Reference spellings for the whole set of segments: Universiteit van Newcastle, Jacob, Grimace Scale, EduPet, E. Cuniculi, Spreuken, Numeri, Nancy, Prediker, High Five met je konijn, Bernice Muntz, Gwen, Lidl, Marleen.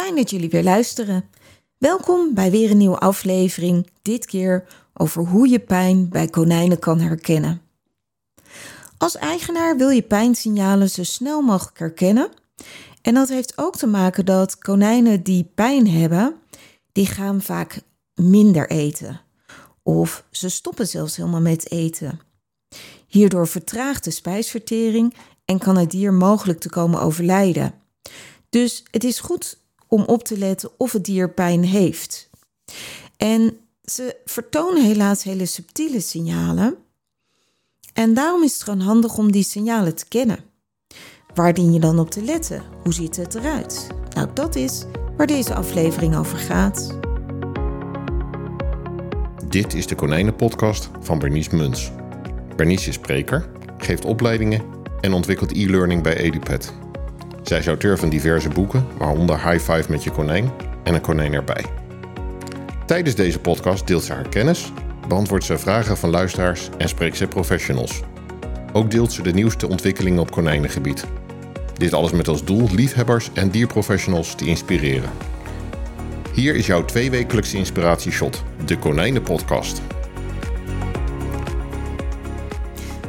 Fijn dat jullie weer luisteren. Welkom bij weer een nieuwe aflevering, dit keer over hoe je pijn bij konijnen kan herkennen. Als eigenaar wil je pijnsignalen zo snel mogelijk herkennen. En dat heeft ook te maken dat konijnen die pijn hebben, die gaan vaak minder eten. Of ze stoppen zelfs helemaal met eten. Hierdoor vertraagt de spijsvertering en kan het dier mogelijk te komen overlijden. Dus het is goed om op te letten of het dier pijn heeft. En ze vertonen helaas hele subtiele signalen. En daarom is het gewoon handig om die signalen te kennen. Waar dien je dan op te letten? Hoe ziet het eruit? Nou, dat is waar deze aflevering over gaat. Dit is de Konijnenpodcast van Bernice Muntz. Bernice is spreker, geeft opleidingen en ontwikkelt e-learning bij EduPet. Zij is auteur van diverse boeken, waaronder High Five met je konijn en Een konijn erbij. Tijdens deze podcast deelt ze haar kennis, beantwoordt ze vragen van luisteraars en spreekt ze professionals. Ook deelt ze de nieuwste ontwikkelingen op konijnengebied. Dit alles met als doel liefhebbers en dierprofessionals te inspireren. Hier is jouw tweewekelijkse inspiratieshot, de Konijnenpodcast.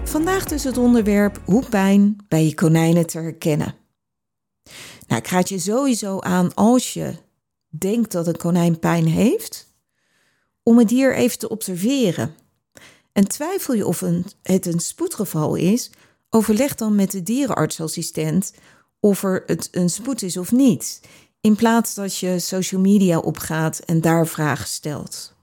Vandaag dus het onderwerp hoe pijn bij je konijnen te herkennen. Nou, ik raad je sowieso aan als je denkt dat een konijn pijn heeft, om het dier even te observeren. En twijfel je of het een spoedgeval is, overleg dan met de dierenartsassistent of het een spoed is of niet, in plaats dat je social media opgaat en daar vragen stelt.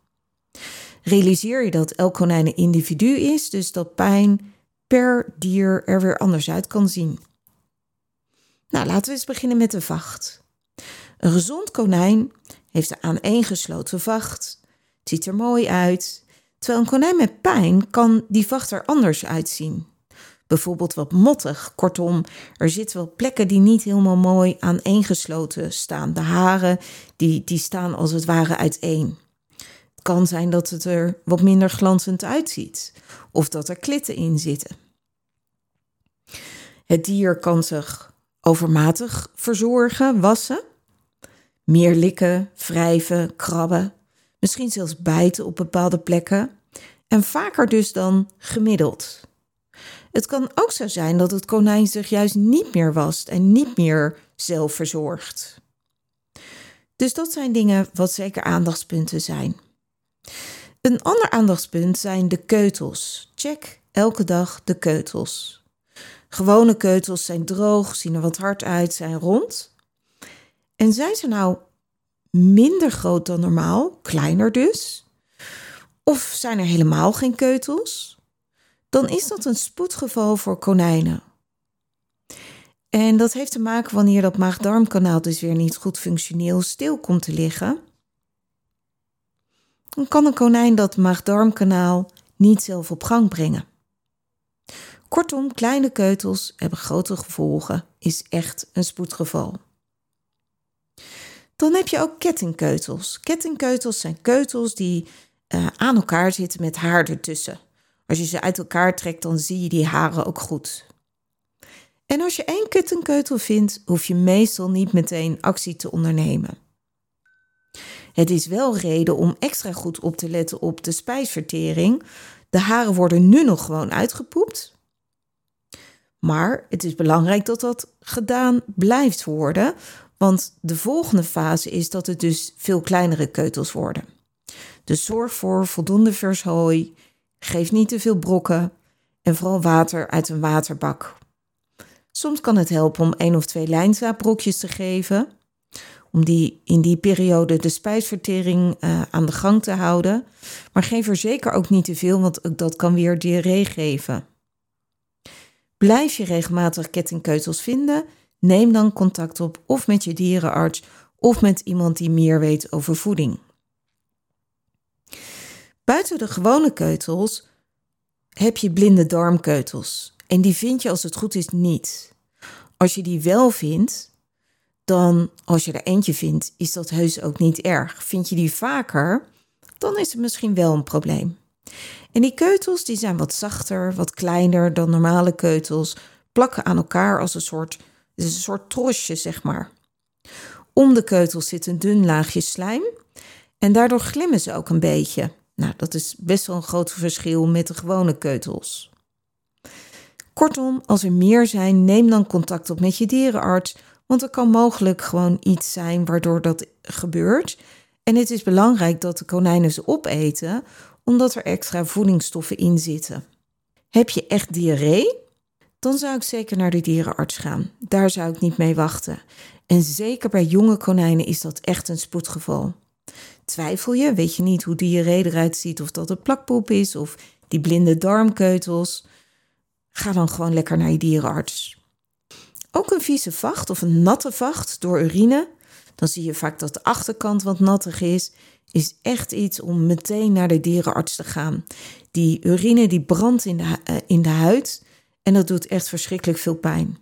Realiseer je dat elk konijn een individu is, dus dat pijn per dier er weer anders uit kan zien. Nou, laten we eens beginnen met de vacht. Een gezond konijn heeft een aaneengesloten vacht. Het ziet er mooi uit. Terwijl een konijn met pijn kan die vacht er anders uitzien. Bijvoorbeeld wat mottig. Kortom, er zitten wel plekken die niet helemaal mooi aaneengesloten staan. De haren die staan als het ware uiteen. Het kan zijn dat het er wat minder glanzend uitziet. Of dat er klitten in zitten. Het dier kan zich overmatig verzorgen, wassen. Meer likken, wrijven, krabben. Misschien zelfs bijten op bepaalde plekken. En vaker dus dan gemiddeld. Het kan ook zo zijn dat het konijn zich juist niet meer wast en niet meer zelf verzorgt. Dus dat zijn dingen wat zeker aandachtspunten zijn. Een ander aandachtspunt zijn de keutels. Check elke dag de keutels. Gewone keutels zijn droog, zien er wat hard uit, zijn rond. En zijn ze nou minder groot dan normaal, kleiner dus? Of zijn er helemaal geen keutels? Dan is dat een spoedgeval voor konijnen. En dat heeft te maken wanneer dat maag-darmkanaal dus weer niet goed functioneel stil komt te liggen. Dan kan een konijn dat maag-darmkanaal niet zelf op gang brengen. Kortom, kleine keutels hebben grote gevolgen, is echt een spoedgeval. Dan heb je ook kettingkeutels. Kettingkeutels zijn keutels die aan elkaar zitten met haar ertussen. Als je ze uit elkaar trekt, dan zie je die haren ook goed. En als je één kettingkeutel vindt, hoef je meestal niet meteen actie te ondernemen. Het is wel reden om extra goed op te letten op de spijsvertering. De haren worden nu nog gewoon uitgepoept. Maar het is belangrijk dat dat gedaan blijft worden, want de volgende fase is dat het dus veel kleinere keutels worden. Dus zorg voor voldoende vers hooi, geef niet te veel brokken en vooral water uit een waterbak. Soms kan het helpen om 1 of 2 lijnzaadbrokjes te geven, om in die periode de spijsvertering aan de gang te houden. Maar geef er zeker ook niet te veel, want ook dat kan weer diarree geven. Blijf je regelmatig kettingkeutels vinden, neem dan contact op of met je dierenarts of met iemand die meer weet over voeding. Buiten de gewone keutels heb je blinde darmkeutels en die vind je als het goed is niet. Als je die wel vindt, dan als je er eentje vindt, is dat heus ook niet erg. Vind je die vaker, dan is het misschien wel een probleem. En die keutels die zijn wat zachter, wat kleiner dan normale keutels, plakken aan elkaar als een soort trosje, zeg maar. Om de keutels zit een dun laagje slijm en daardoor glimmen ze ook een beetje. Nou, dat is best wel een groot verschil met de gewone keutels. Kortom, als er meer zijn, neem dan contact op met je dierenarts, want er kan mogelijk gewoon iets zijn waardoor dat gebeurt. En het is belangrijk dat de konijnen ze opeten, omdat er extra voedingsstoffen in zitten. Heb je echt diarree? Dan zou ik zeker naar de dierenarts gaan. Daar zou ik niet mee wachten. En zeker bij jonge konijnen is dat echt een spoedgeval. Twijfel je, weet je niet hoe diarree eruit ziet, of dat het plakpoep is of die blinde darmkeutels? Ga dan gewoon lekker naar je dierenarts. Ook een vieze vacht of een natte vacht door urine, dan zie je vaak dat de achterkant wat nattig is, is echt iets om meteen naar de dierenarts te gaan. Die urine die brandt in de huid en dat doet echt verschrikkelijk veel pijn.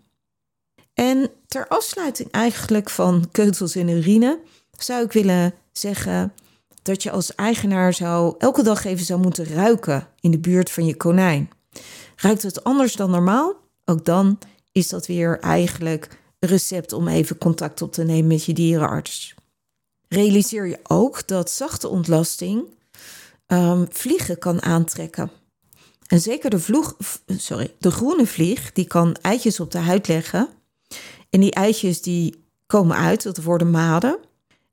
En ter afsluiting eigenlijk van keutels en urine zou ik willen zeggen dat je als eigenaar elke dag even zou moeten ruiken in de buurt van je konijn. Ruikt het anders dan normaal? Ook dan is dat weer eigenlijk een recept om even contact op te nemen met je dierenarts. Realiseer je ook dat zachte ontlasting vliegen kan aantrekken. En zeker de groene vlieg, die kan eitjes op de huid leggen. En die eitjes die komen uit, dat worden maden.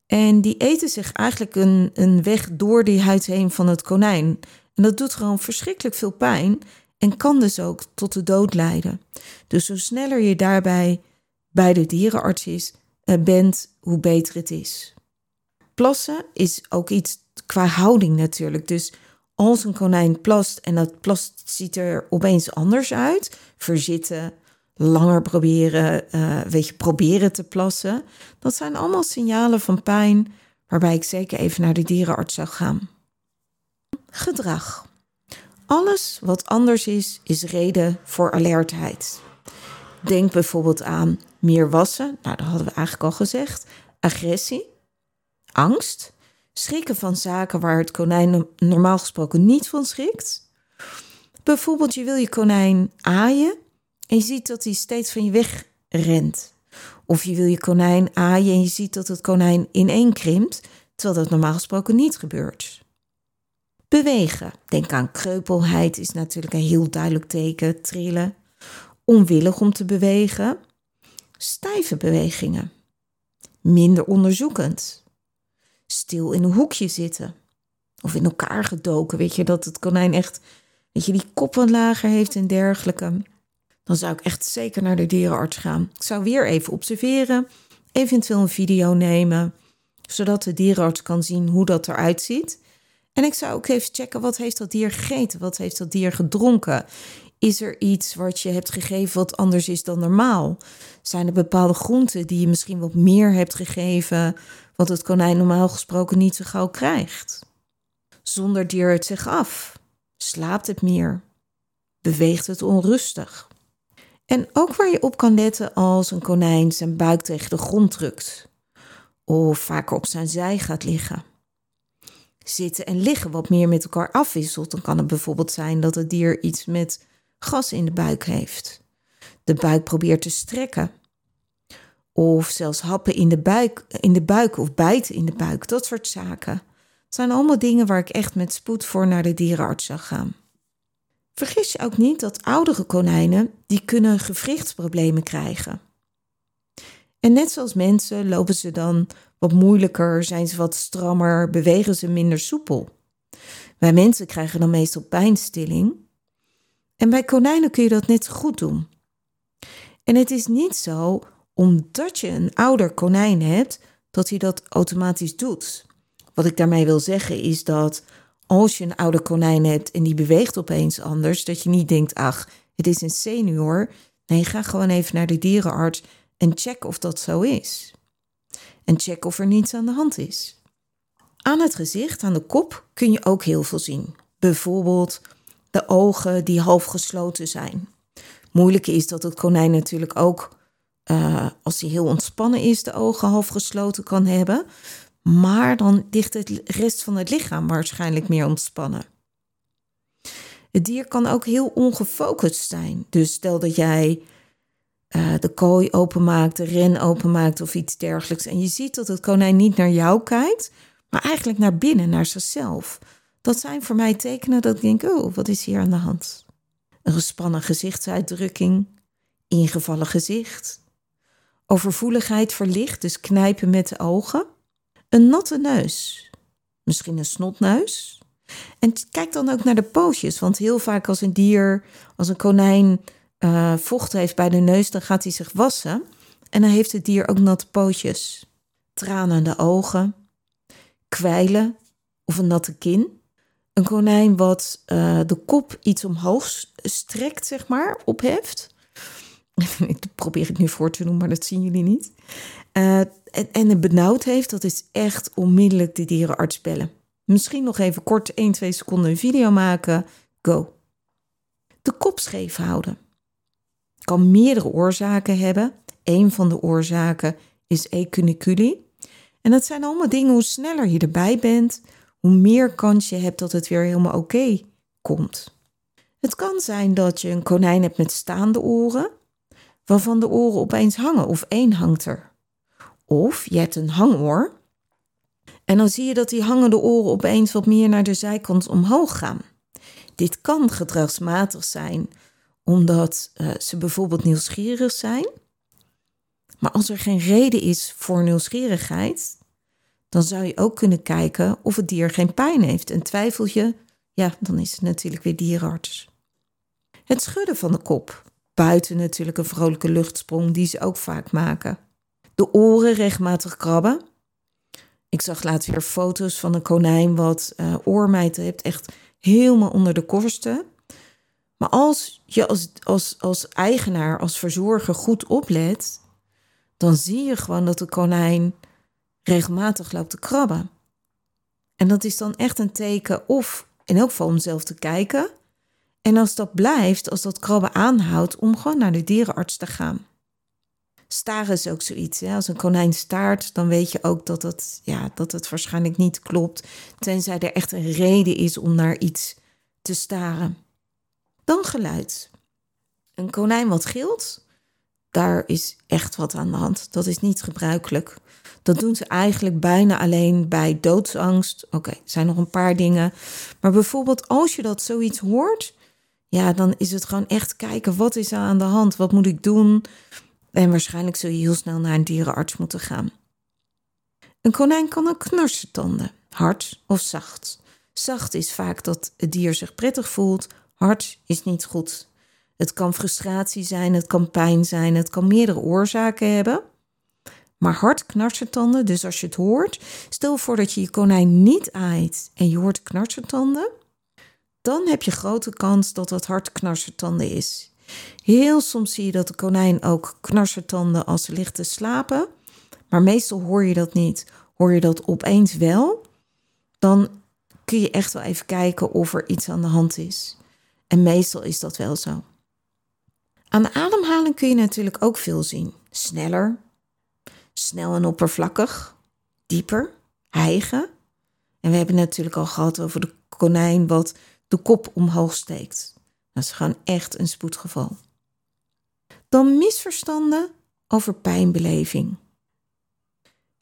En die eten zich eigenlijk een weg door die huid heen van het konijn. En dat doet gewoon verschrikkelijk veel pijn en kan dus ook tot de dood leiden. Dus hoe sneller je daarbij bij de dierenarts bent, hoe beter het is. Plassen is ook iets qua houding natuurlijk. Dus als een konijn plast en dat plast ziet er opeens anders uit, verzitten, langer proberen te plassen. Dat zijn allemaal signalen van pijn, waarbij ik zeker even naar de dierenarts zou gaan. Gedrag. Alles wat anders is, is reden voor alertheid. Denk bijvoorbeeld aan meer wassen, nou, dat hadden we eigenlijk al gezegd, agressie, angst, schrikken van zaken waar het konijn normaal gesproken niet van schrikt. Bijvoorbeeld je wil je konijn aaien en je ziet dat hij steeds van je weg rent. Of je wil je konijn aaien en je ziet dat het konijn ineenkrimpt, terwijl dat normaal gesproken niet gebeurt. Bewegen. Denk aan kreupelheid, is natuurlijk een heel duidelijk teken. Trillen. Onwillig om te bewegen. Stijve bewegingen. Minder onderzoekend. Stil in een hoekje zitten. Of in elkaar gedoken. Weet je, dat het konijn echt die kop wat lager heeft en dergelijke. Dan zou ik echt zeker naar de dierenarts gaan. Ik zou weer even observeren. Eventueel een video nemen. Zodat de dierenarts kan zien hoe dat eruit ziet. En ik zou ook even checken, wat heeft dat dier gegeten? Wat heeft dat dier gedronken? Is er iets wat je hebt gegeven wat anders is dan normaal? Zijn er bepaalde groenten die je misschien wat meer hebt gegeven, wat het konijn normaal gesproken niet zo gauw krijgt? Zonder dier het zich af? Slaapt het meer? Beweegt het onrustig? En ook waar je op kan letten als een konijn zijn buik tegen de grond drukt. Of vaker op zijn zij gaat liggen. Zitten en liggen wat meer met elkaar afwisselt. Dan kan het bijvoorbeeld zijn dat het dier iets met gas in de buik heeft. De buik probeert te strekken. Of zelfs happen in de buik of bijten in de buik. Dat soort zaken. Het zijn allemaal dingen waar ik echt met spoed voor naar de dierenarts zou gaan. Vergis je ook niet dat oudere konijnen, die kunnen gewrichtsproblemen krijgen. En net zoals mensen lopen ze dan wat moeilijker, zijn ze wat strammer, bewegen ze minder soepel. Wij mensen krijgen dan meestal pijnstilling. En bij konijnen kun je dat net goed doen. En het is niet zo, omdat je een ouder konijn hebt, dat hij dat automatisch doet. Wat ik daarmee wil zeggen is dat als je een ouder konijn hebt en die beweegt opeens anders, dat je niet denkt, ach, het is een senior. Nee, ga gewoon even naar de dierenarts en check of dat zo is. En check of er niets aan de hand is. Aan het gezicht, aan de kop, kun je ook heel veel zien. Bijvoorbeeld de ogen die half gesloten zijn. Moeilijk is dat het konijn natuurlijk ook, als hij heel ontspannen is, de ogen half gesloten kan hebben. Maar dan ligt het rest van het lichaam waarschijnlijk meer ontspannen. Het dier kan ook heel ongefocust zijn. Dus stel dat jij de kooi openmaakt, de ren openmaakt of iets dergelijks. En je ziet dat het konijn niet naar jou kijkt, maar eigenlijk naar binnen, naar zichzelf. Dat zijn voor mij tekenen dat ik denk, oh, wat is hier aan de hand? Een gespannen gezichtsuitdrukking, ingevallen gezicht, overvoeligheid voor licht, dus knijpen met de ogen, een natte neus, misschien een snotneus. En kijk dan ook naar de pootjes, want heel vaak als een dier, als een konijn vocht heeft bij de neus, dan gaat hij zich wassen en dan heeft het dier ook natte pootjes. Tranende ogen, kwijlen of een natte kin. Een konijn wat de kop iets omhoog strekt, zeg maar, opheft. Ik probeer het nu voor te doen, maar dat zien jullie niet. En het benauwd heeft, dat is echt onmiddellijk de dierenarts bellen. Misschien nog even kort 1-2 seconden een video maken. Go. De kop scheef houden. Kan meerdere oorzaken hebben. Een van de oorzaken is E. Cuniculi. En dat zijn allemaal dingen, hoe sneller je erbij bent, hoe meer kans je hebt dat het weer helemaal oké komt. Het kan zijn dat je een konijn hebt met staande oren, waarvan de oren opeens hangen of één hangt er. Of je hebt een hangoor en dan zie je dat die hangende oren opeens wat meer naar de zijkant omhoog gaan. Dit kan gedragsmatig zijn, omdat ze bijvoorbeeld nieuwsgierig zijn. Maar als er geen reden is voor nieuwsgierigheid, dan zou je ook kunnen kijken of het dier geen pijn heeft. En twijfel je, ja, dan is het natuurlijk weer dierenarts. Het schudden van de kop. Buiten natuurlijk een vrolijke luchtsprong die ze ook vaak maken. De oren rechtmatig krabben. Ik zag laatst weer foto's van een konijn wat oormijten heeft. Echt helemaal onder de korsten. Maar als je als eigenaar, als verzorger goed oplet, dan zie je gewoon dat de konijn regelmatig loopt te krabben. En dat is dan echt een teken, of in elk geval om zelf te kijken. En als dat blijft, als dat krabben aanhoudt, om gewoon naar de dierenarts te gaan. Staren is ook zoiets. Hè? Als een konijn staart, dan weet je ook dat het waarschijnlijk niet klopt. Tenzij er echt een reden is om naar iets te staren. Dan geluid. Een konijn wat gilt, daar is echt wat aan de hand. Dat is niet gebruikelijk. Dat doen ze eigenlijk bijna alleen bij doodsangst. Oké, zijn nog een paar dingen. Maar bijvoorbeeld als je dat zoiets hoort, ja, dan is het gewoon echt kijken, wat is er aan de hand? Wat moet ik doen? En waarschijnlijk zul je heel snel naar een dierenarts moeten gaan. Een konijn kan ook knarsen tanden, hard of zacht. Zacht is vaak dat het dier zich prettig voelt. Hard is niet goed. Het kan frustratie zijn, het kan pijn zijn, het kan meerdere oorzaken hebben. Maar hard knarsertanden, dus als je het hoort, stel voor dat je je konijn niet aait en je hoort knarsertanden, dan heb je grote kans dat dat hard knarsertanden is. Heel soms zie je dat de konijn ook knarsertanden als ze ligt te slapen, maar meestal hoor je dat niet. Hoor je dat opeens wel, dan kun je echt wel even kijken of er iets aan de hand is. En meestal is dat wel zo. Aan de ademhaling kun je natuurlijk ook veel zien. Sneller, snel en oppervlakkig, dieper, hijgen. En we hebben het natuurlijk al gehad over de konijn wat de kop omhoog steekt. Dat is gewoon echt een spoedgeval. Dan misverstanden over pijnbeleving.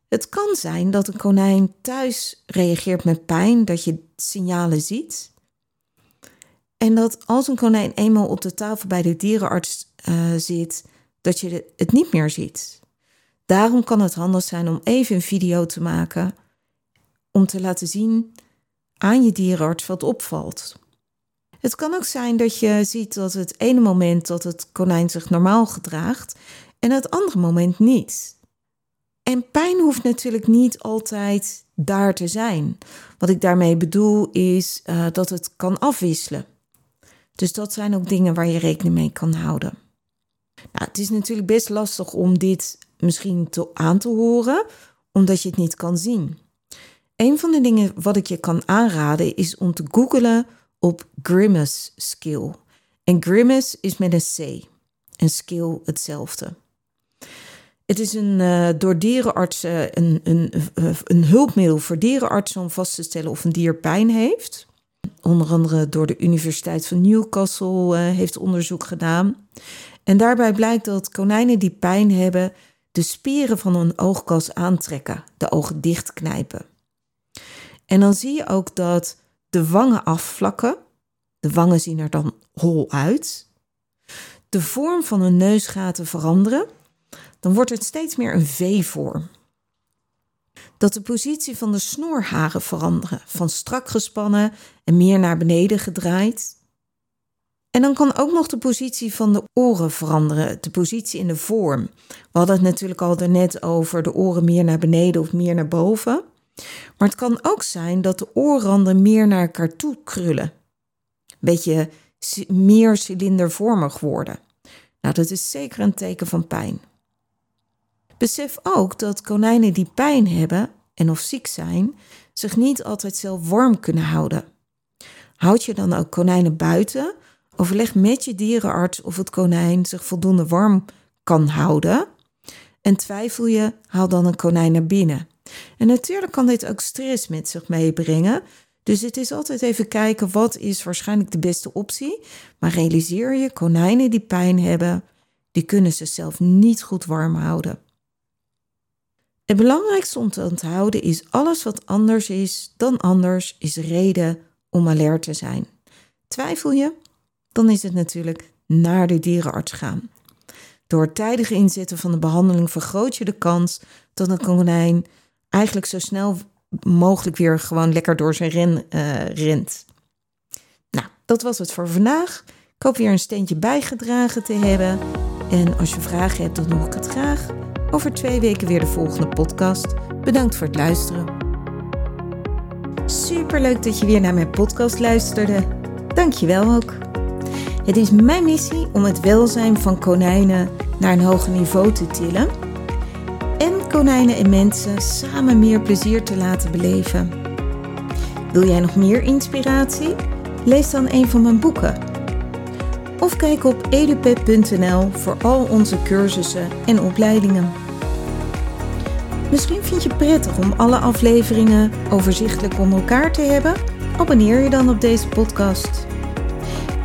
Het kan zijn dat een konijn thuis reageert met pijn, dat je signalen ziet. En dat als een konijn eenmaal op de tafel bij de dierenarts zit, dat je het niet meer ziet. Daarom kan het handig zijn om even een video te maken, om te laten zien aan je dierenarts wat opvalt. Het kan ook zijn dat je ziet dat het ene moment dat het konijn zich normaal gedraagt en het andere moment niet. En pijn hoeft natuurlijk niet altijd daar te zijn. Wat ik daarmee bedoel is dat het kan afwisselen. Dus dat zijn ook dingen waar je rekening mee kan houden. Nou, het is natuurlijk best lastig om dit misschien aan te horen, omdat je het niet kan zien. Een van de dingen wat ik je kan aanraden is om te googlen op Grimace Scale. En Grimace is met een C. En Scale hetzelfde. Het is door dierenartsen een hulpmiddel voor dierenartsen om vast te stellen of een dier pijn heeft. Onder andere door de Universiteit van Newcastle heeft onderzoek gedaan. En daarbij blijkt dat konijnen die pijn hebben de spieren van hun oogkas aantrekken, de ogen dichtknijpen. En dan zie je ook dat de wangen afvlakken. De wangen zien er dan hol uit. De vorm van hun neusgaten veranderen. Dan wordt het steeds meer een V-vorm. Dat de positie van de snorharen veranderen. Van strak gespannen en meer naar beneden gedraaid. En dan kan ook nog de positie van de oren veranderen. De positie in de vorm. We hadden het natuurlijk al daarnet over de oren meer naar beneden of meer naar boven. Maar het kan ook zijn dat de oorranden meer naar elkaar toe krullen. Een beetje meer cilindervormig worden. Nou, dat is zeker een teken van pijn. Besef ook dat konijnen die pijn hebben en of ziek zijn, zich niet altijd zelf warm kunnen houden. Houd je dan ook konijnen buiten? Overleg met je dierenarts of het konijn zich voldoende warm kan houden. En twijfel je, haal dan een konijn naar binnen. En natuurlijk kan dit ook stress met zich meebrengen. Dus het is altijd even kijken wat is waarschijnlijk de beste optie. Maar realiseer je, konijnen die pijn hebben, die kunnen zichzelf niet goed warm houden. Het belangrijkste om te onthouden is: alles wat anders is dan anders is reden om alert te zijn. Twijfel je? Dan is het natuurlijk naar de dierenarts gaan. Door het tijdige inzetten van de behandeling vergroot je de kans dat een konijn eigenlijk zo snel mogelijk weer gewoon lekker door zijn rent. Nou, dat was het voor vandaag. Ik hoop weer een steentje bijgedragen te hebben. En als je vragen hebt, dan doe ik het graag. Over 2 weken weer de volgende podcast. Bedankt voor het luisteren. Superleuk dat je weer naar mijn podcast luisterde. Dankjewel ook. Het is mijn missie om het welzijn van konijnen naar een hoger niveau te tillen. En konijnen en mensen samen meer plezier te laten beleven. Wil jij nog meer inspiratie? Lees dan een van mijn boeken. Of kijk op edupet.nl voor al onze cursussen en opleidingen. Misschien vind je het prettig om alle afleveringen overzichtelijk onder elkaar te hebben? Abonneer je dan op deze podcast.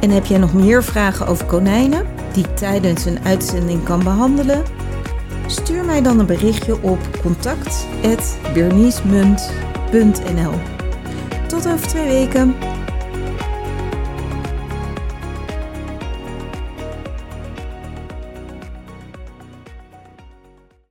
En heb jij nog meer vragen over konijnen die ik tijdens een uitzending kan behandelen? Stuur mij dan een berichtje op contact@bernicemuntz.nl. Tot over 2 weken.